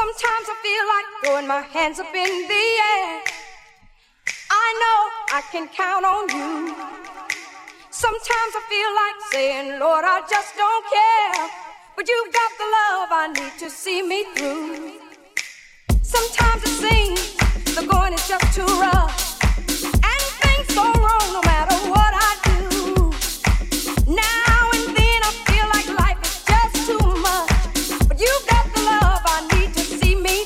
Sometimes I feel like throwing my hands up in the air. I know I can count on you. Sometimes I feel like saying, Lord, I just don't care. But you've got the love I need to see me through. Sometimes it seems the going is just too rough. And things go wrong no matter what I do. Now and then I feel like life is just too much. But you've got the love I need to see me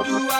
Forget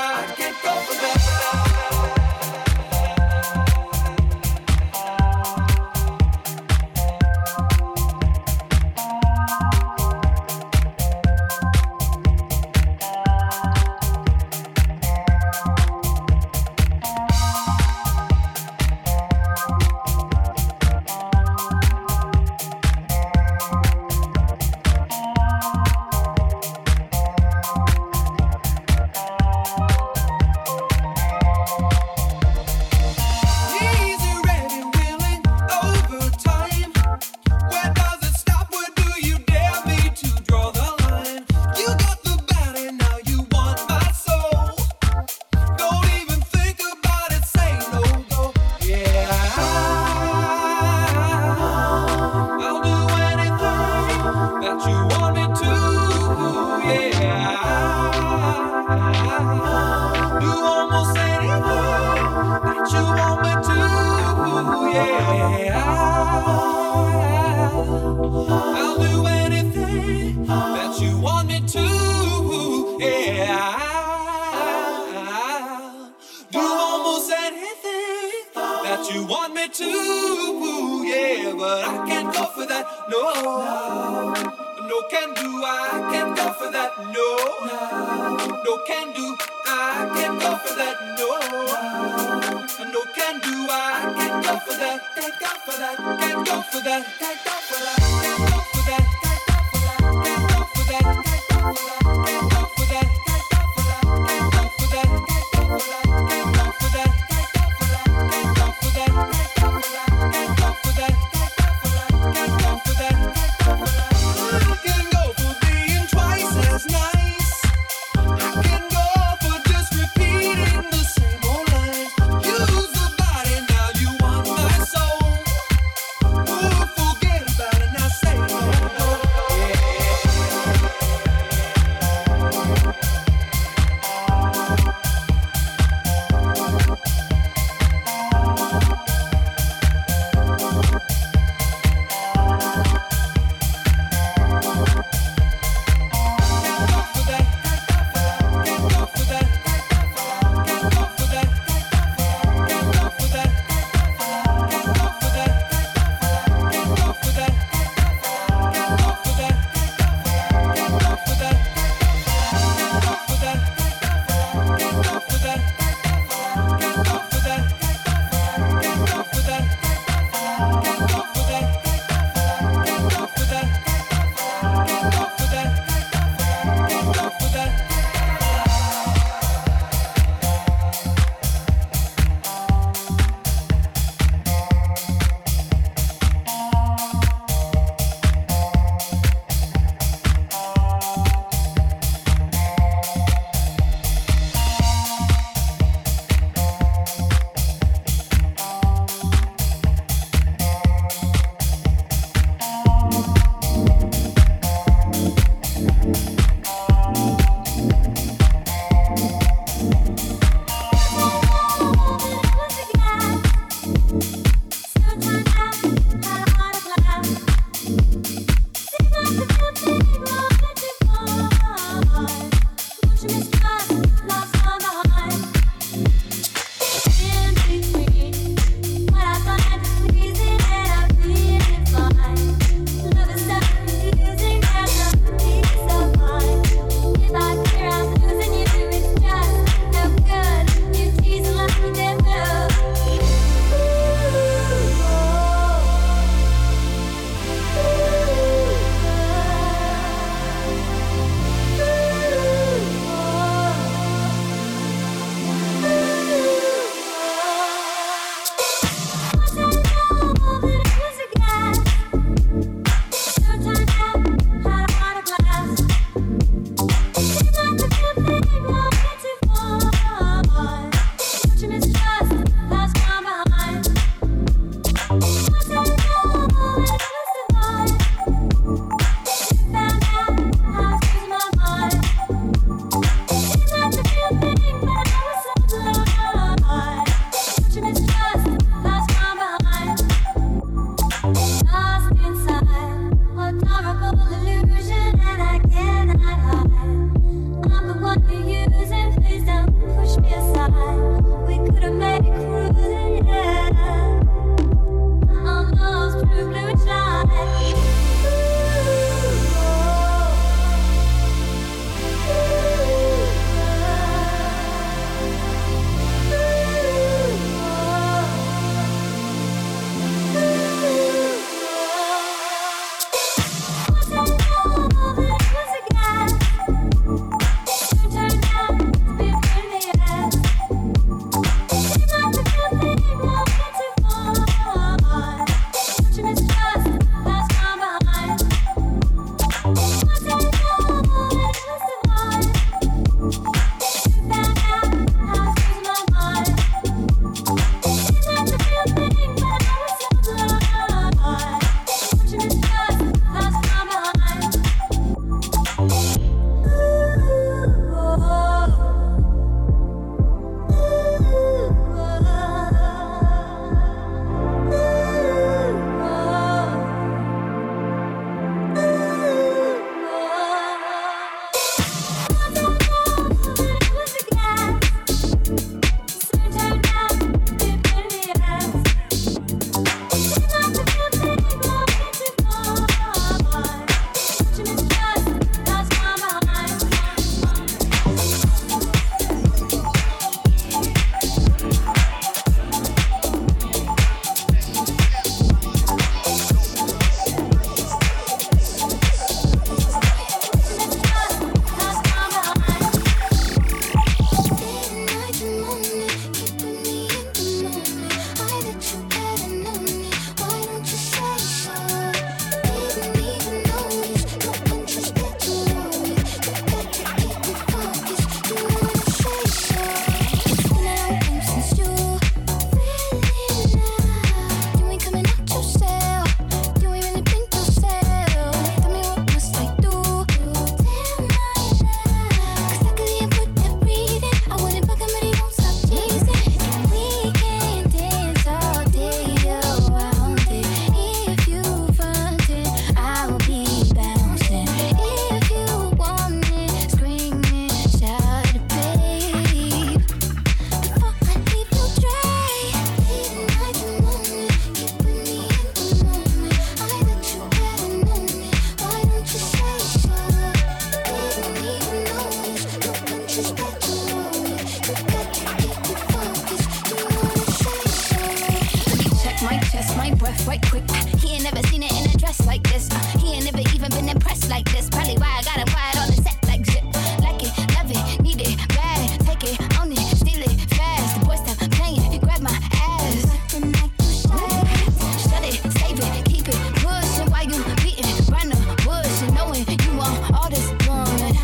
work quick. He ain't never seen it in a dress like this. He ain't never even been impressed like this. Probably why I got him wide on the set like zip. Like it, love it, need it, bad. Take it, own it, steal it, fast. The boy stop playing, he grab my ass. Nothing like you shy. Shut it, save it, keep it, pushing. Why you beating around the bush and knowing you want all this one?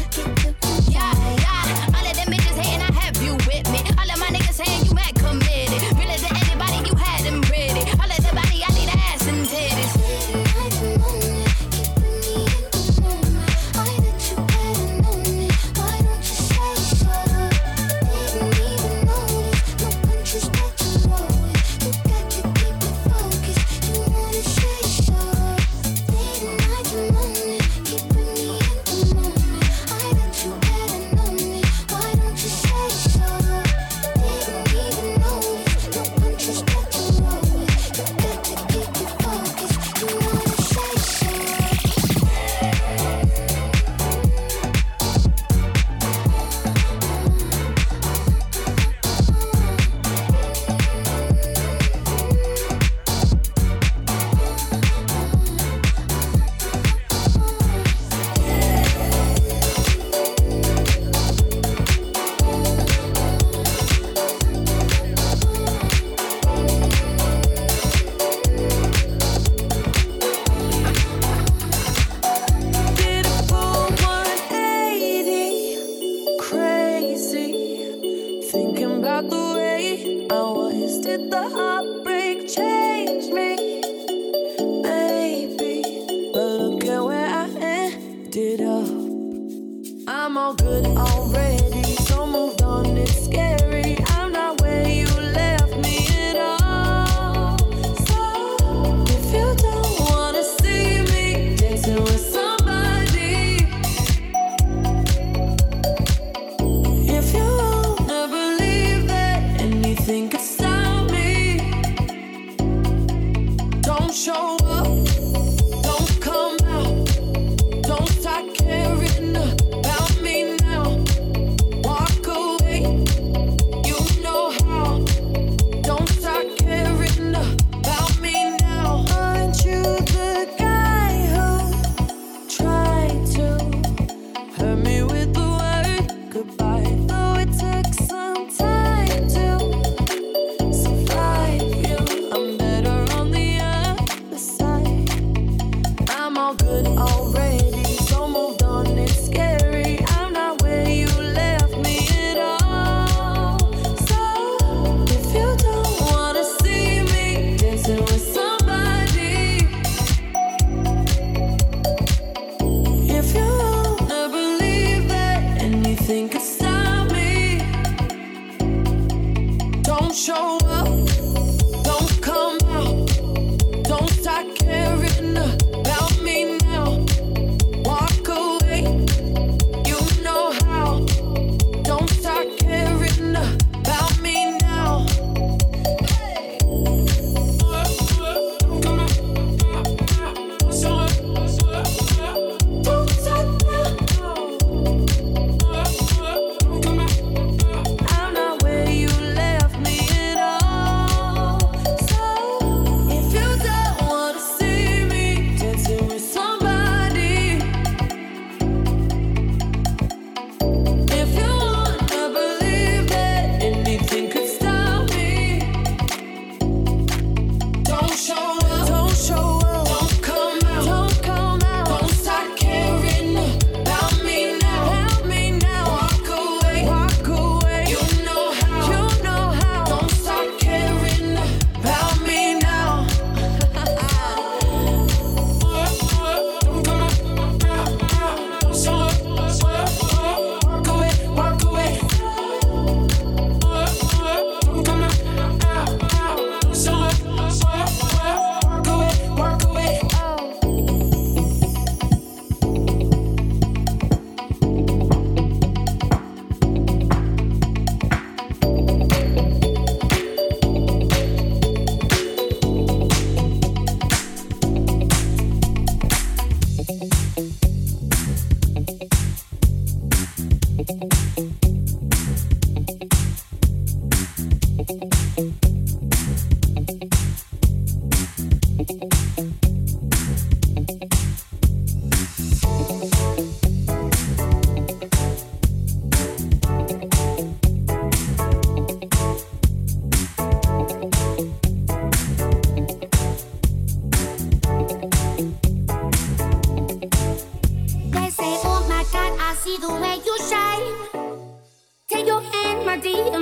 Yeah, yeah, all of them bitches hating, I have you with me. All of my niggas saying you mad committed. Really to anybody, you had them ready. All of the body, I need ass and titties.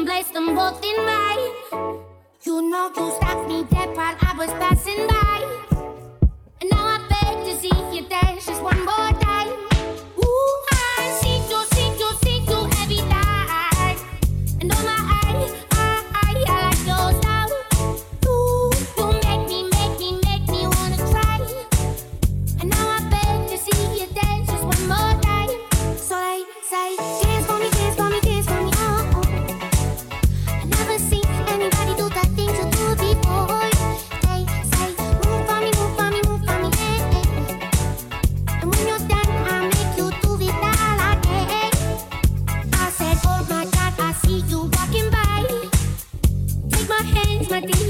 and place them both in mine. You know you stopped me dead while I was passing by, and now I beg to see you dance just one more time. Ooh, I see you every night, and on my eyes, I like your style. Ooh, you make me wanna try, and now I beg to see you dance just one more time. So I say.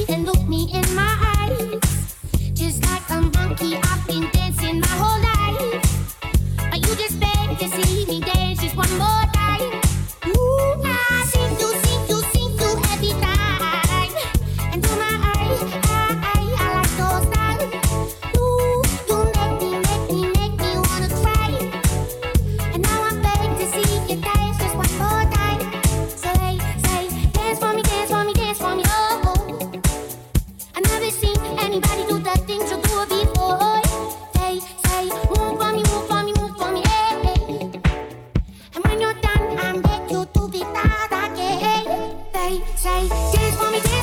And look me in my eyes, just like a monkey. I've been dancing my whole life. Are you just beg to see me dance just one more time? Ooh, I see you every time. And to my eyes, I like your style. Ooh, you make me wanna try. And now I beg to see you dance just one more time. So they say, dance for me. Oh. Anybody do the things you do before? They say, move for me, hey, hey. And when you're done, I make you to be that again. They say, dance for me, oh.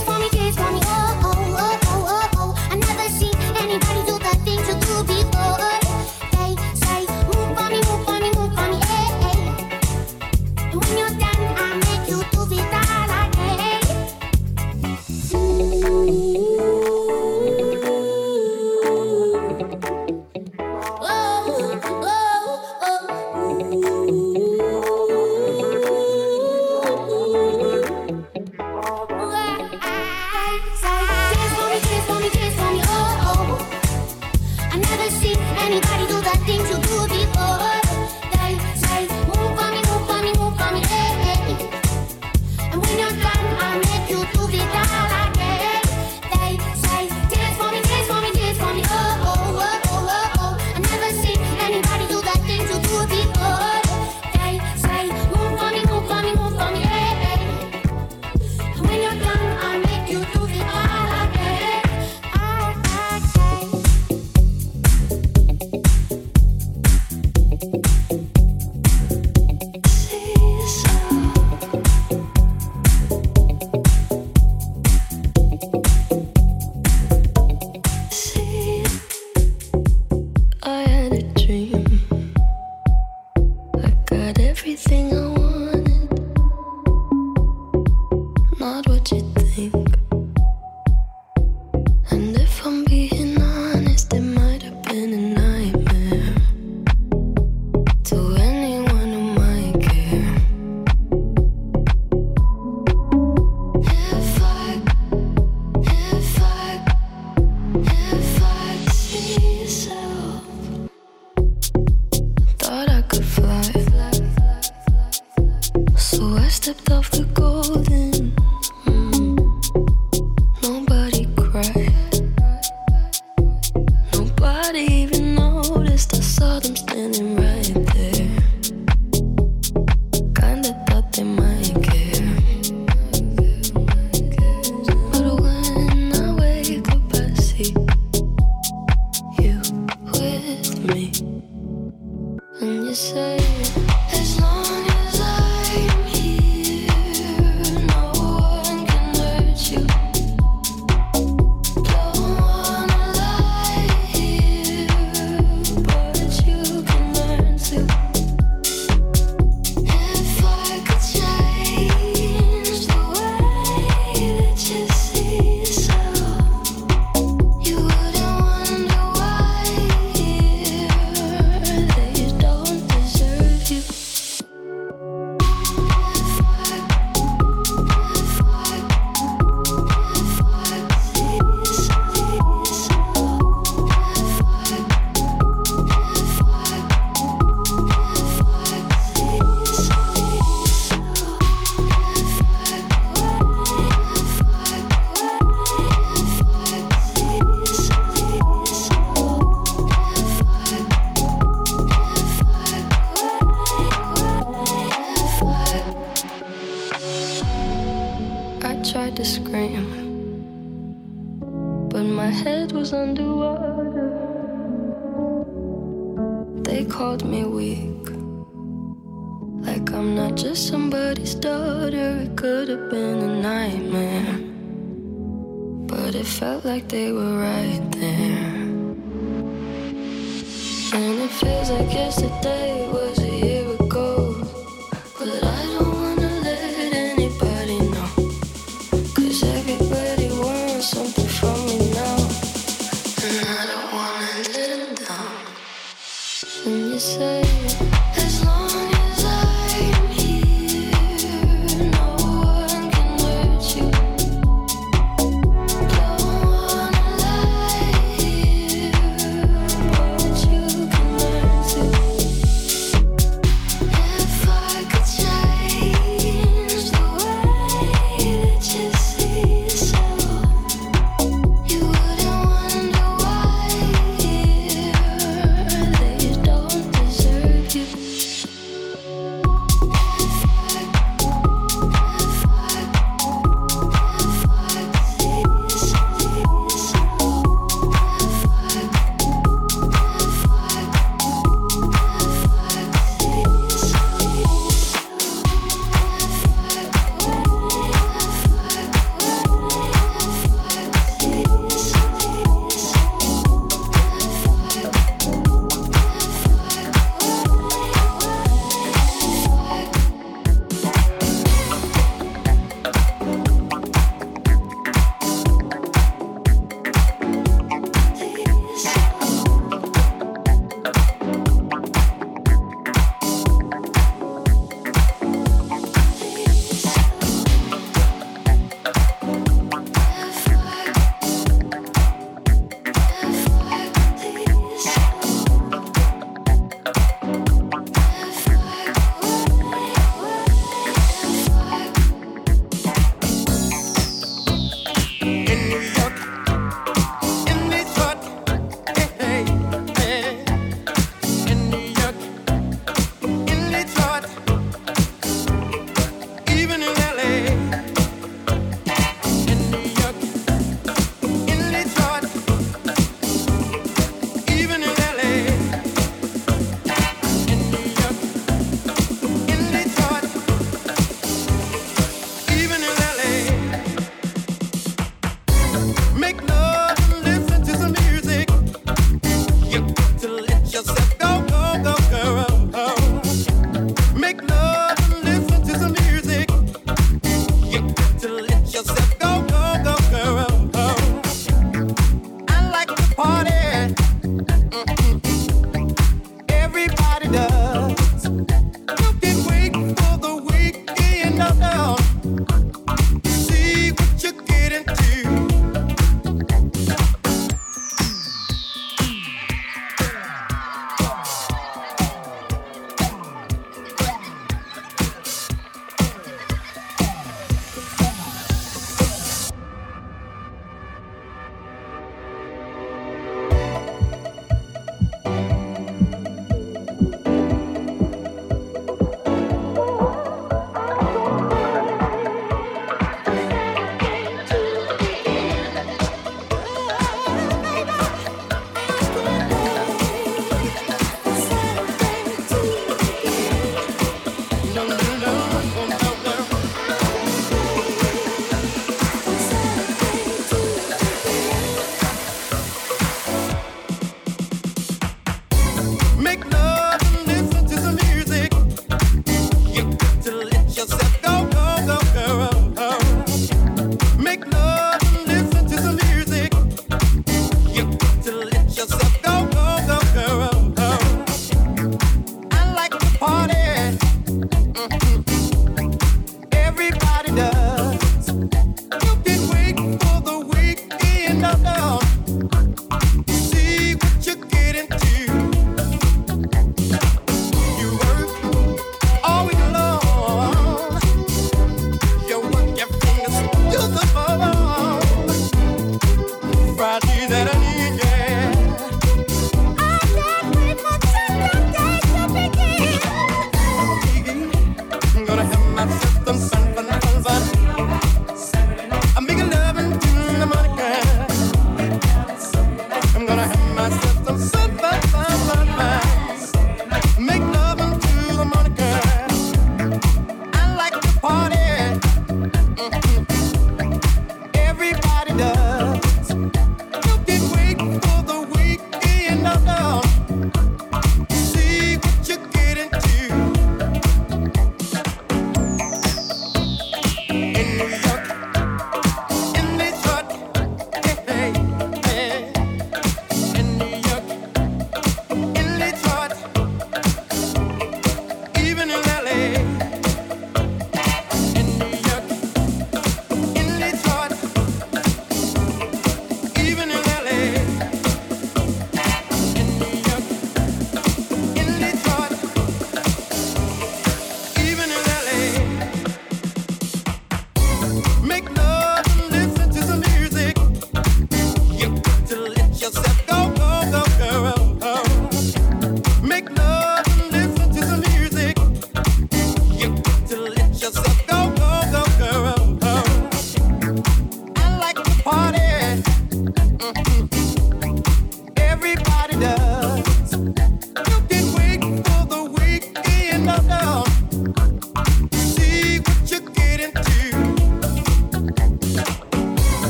I never seen anybody do the things you do before. They say, move for me, hey, hey. And when you're done, I make you to be that again. Anybody do the things you do before? They say, move for me, hey, hey. And when you're done, I'll make you do the dance again. They say, dance for me, oh. I never seen anybody do the things you do before. They say, move for me, hey, hey. And when you're done, I'll make you do the dance again. Say, as long as I'm here, no. tried to scream, but my head was underwater. They called me weak, like I'm not just somebody's daughter. It could have been a nightmare, but it felt like they were right there. And it feels like yesterday was a year ago, but I don't wanna let anybody know, 'cause everybody wants something from me now, and I don't wanna let them down. And you say, as long as I'm here, no one can hurt you. Don't wanna lie here, but you can learn to. If I could change the way that you see yourself, you wouldn't wonder why they don't deserve you.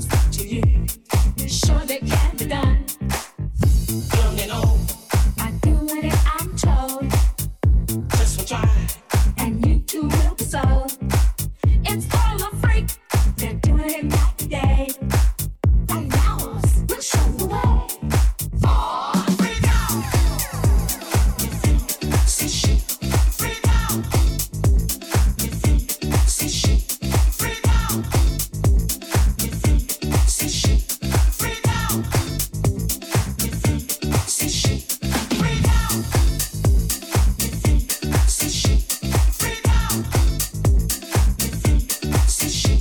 things that you do, sure they can be done. Young and old, I do what I'm told. Just for try, and you too will be sold. It's all a freak, they're doing it night and day. And now we'll show the way. Shit.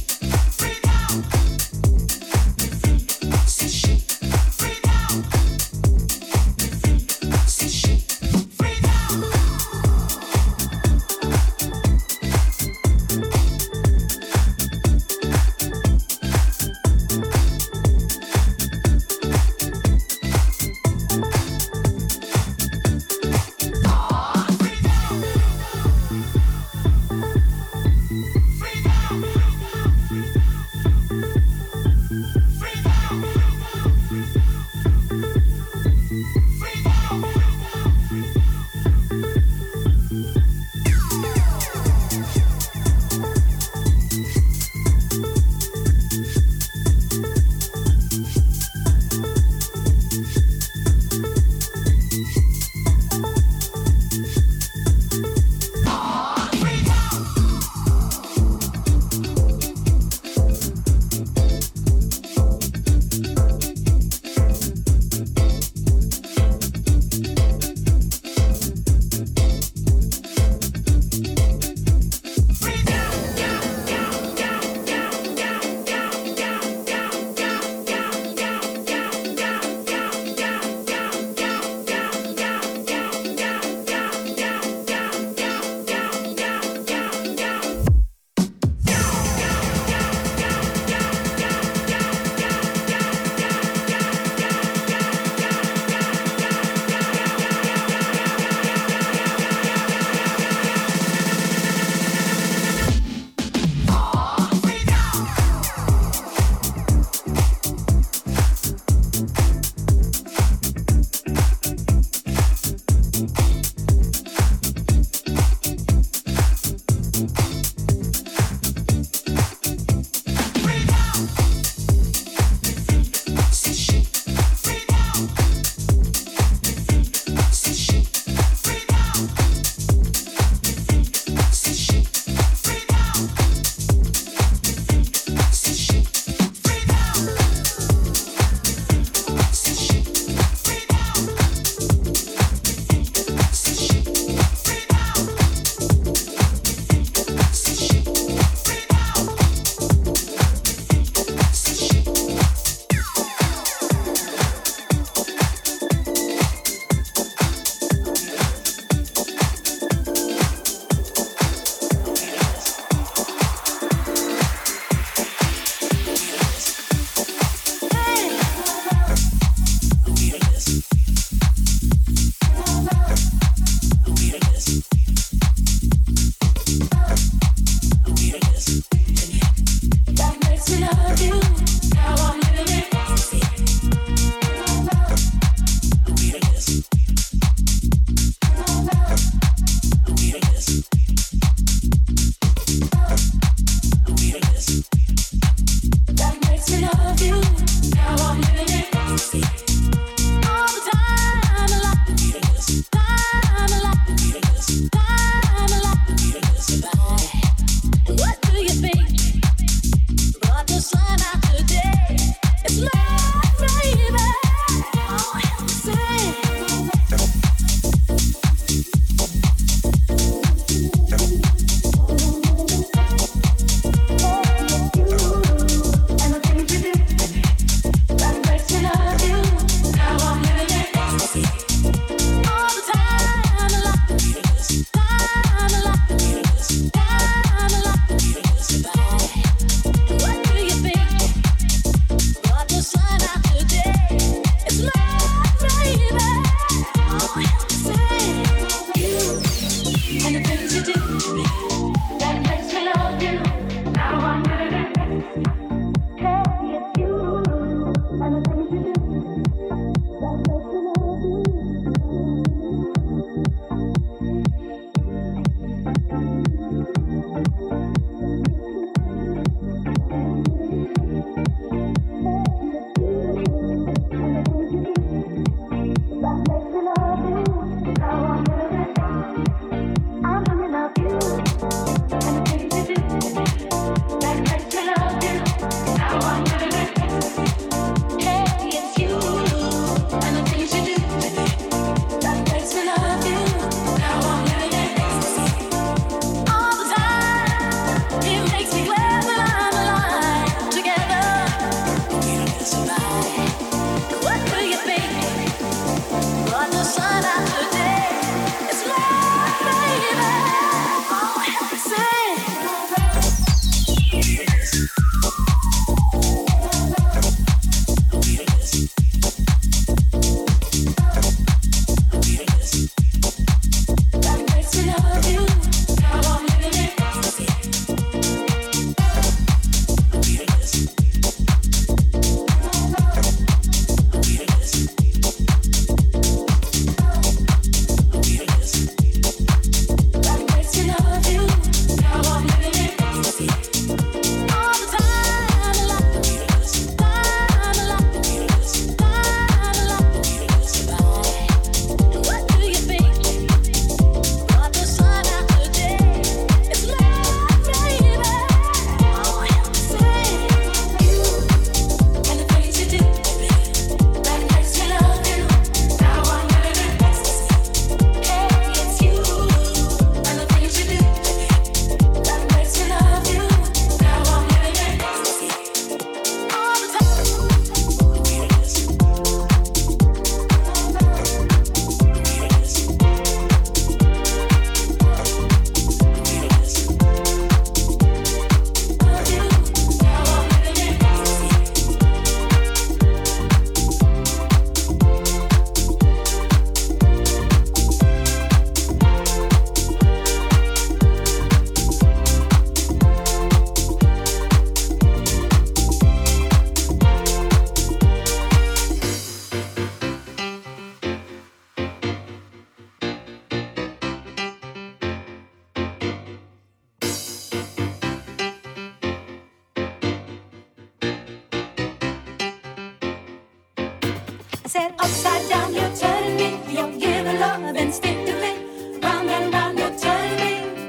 Set upside down, you're turning me. You're giving love instinctively. Round and round, you're turning me.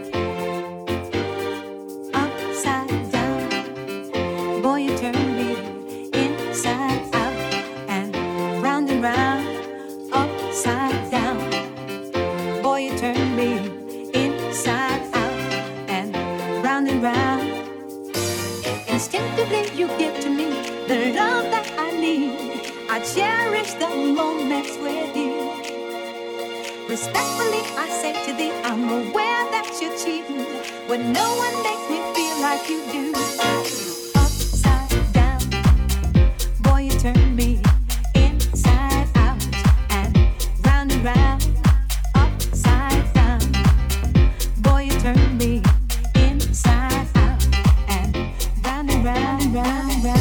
Upside down, boy, you turn me inside out. And round, upside down, boy, you turn me inside out. And round, instinctively you give to me the love that I need. I cherish the moments with you. Respectfully, I say to thee, I'm aware that you're cheating, but no one makes me feel like you do. Upside down, boy, you turn me inside out, and round, upside down, boy, you turn me inside out, and round, and round, and round.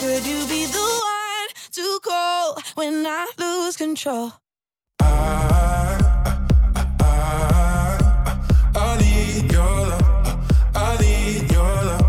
Could you be when I lose control. I need your love. I need your love.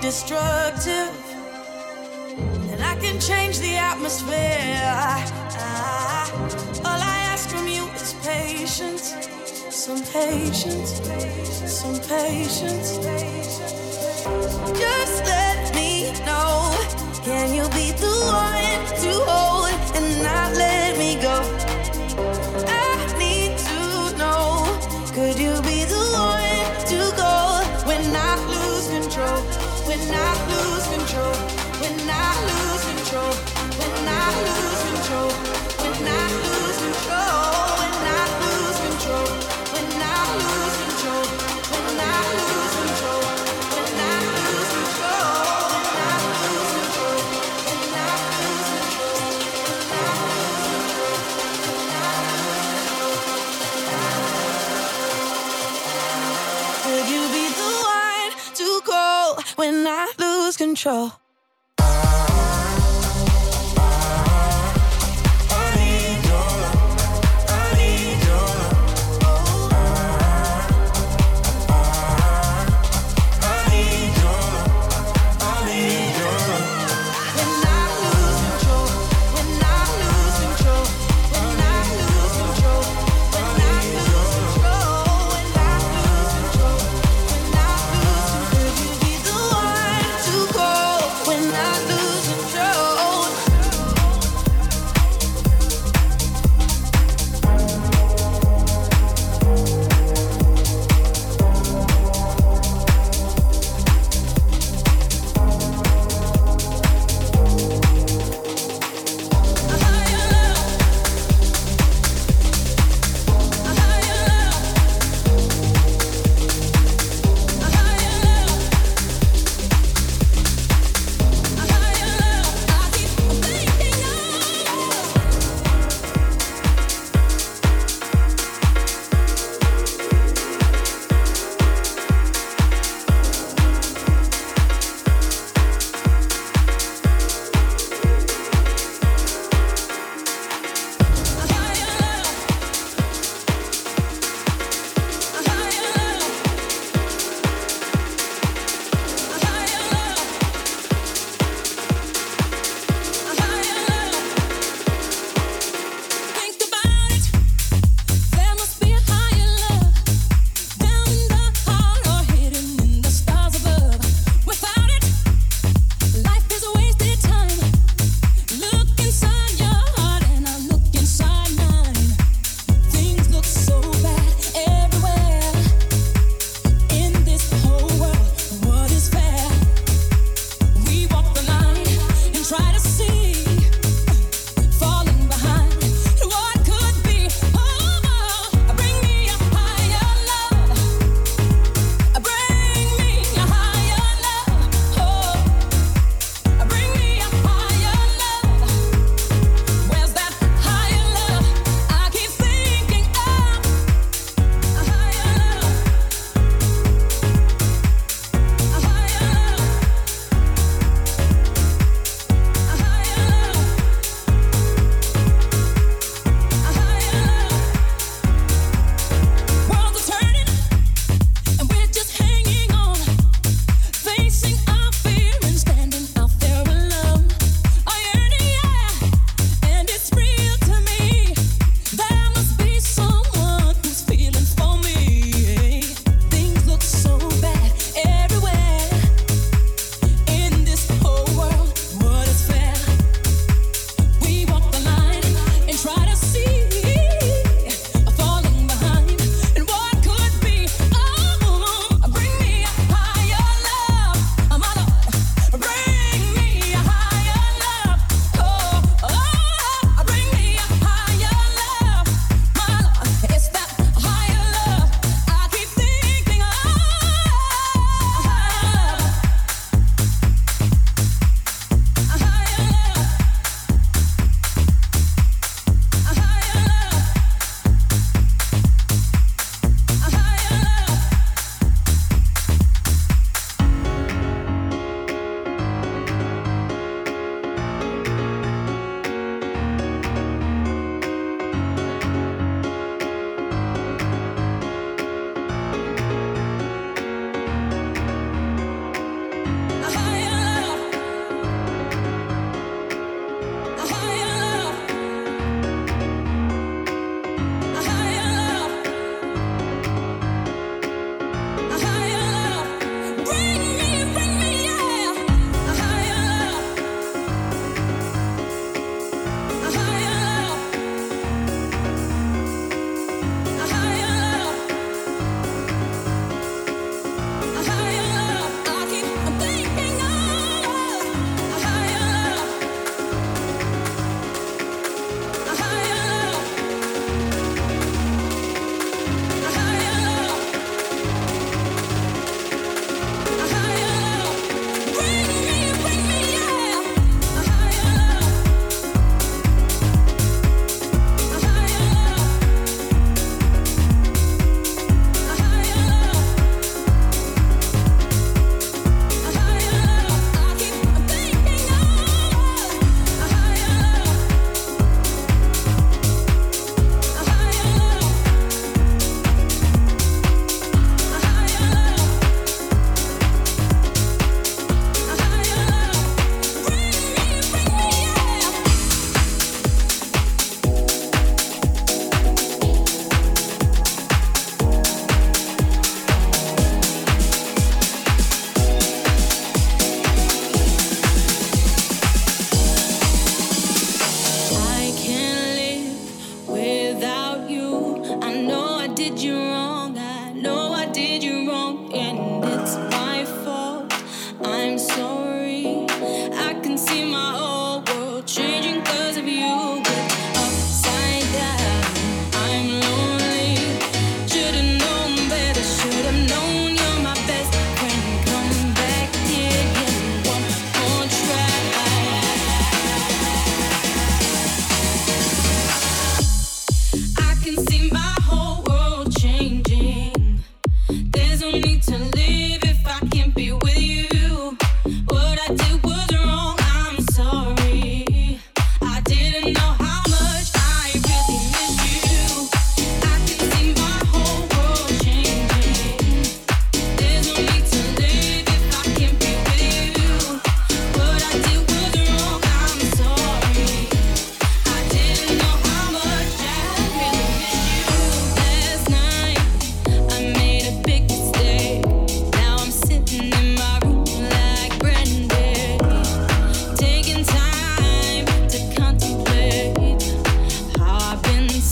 Destructive, and I can change the atmosphere. All I ask from you is patience, some patience, some patience. Just let me know, can you be the one to hold and not let me go? I need to know, could you be the one to go when I lose control? When I lose control, when I lose control, when I lose control, when I lose control, when I lose control, when I lose control, when I lose control, when I lose control, when I lose control, when I lose control. Could you be the one to go? When I lose control.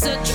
such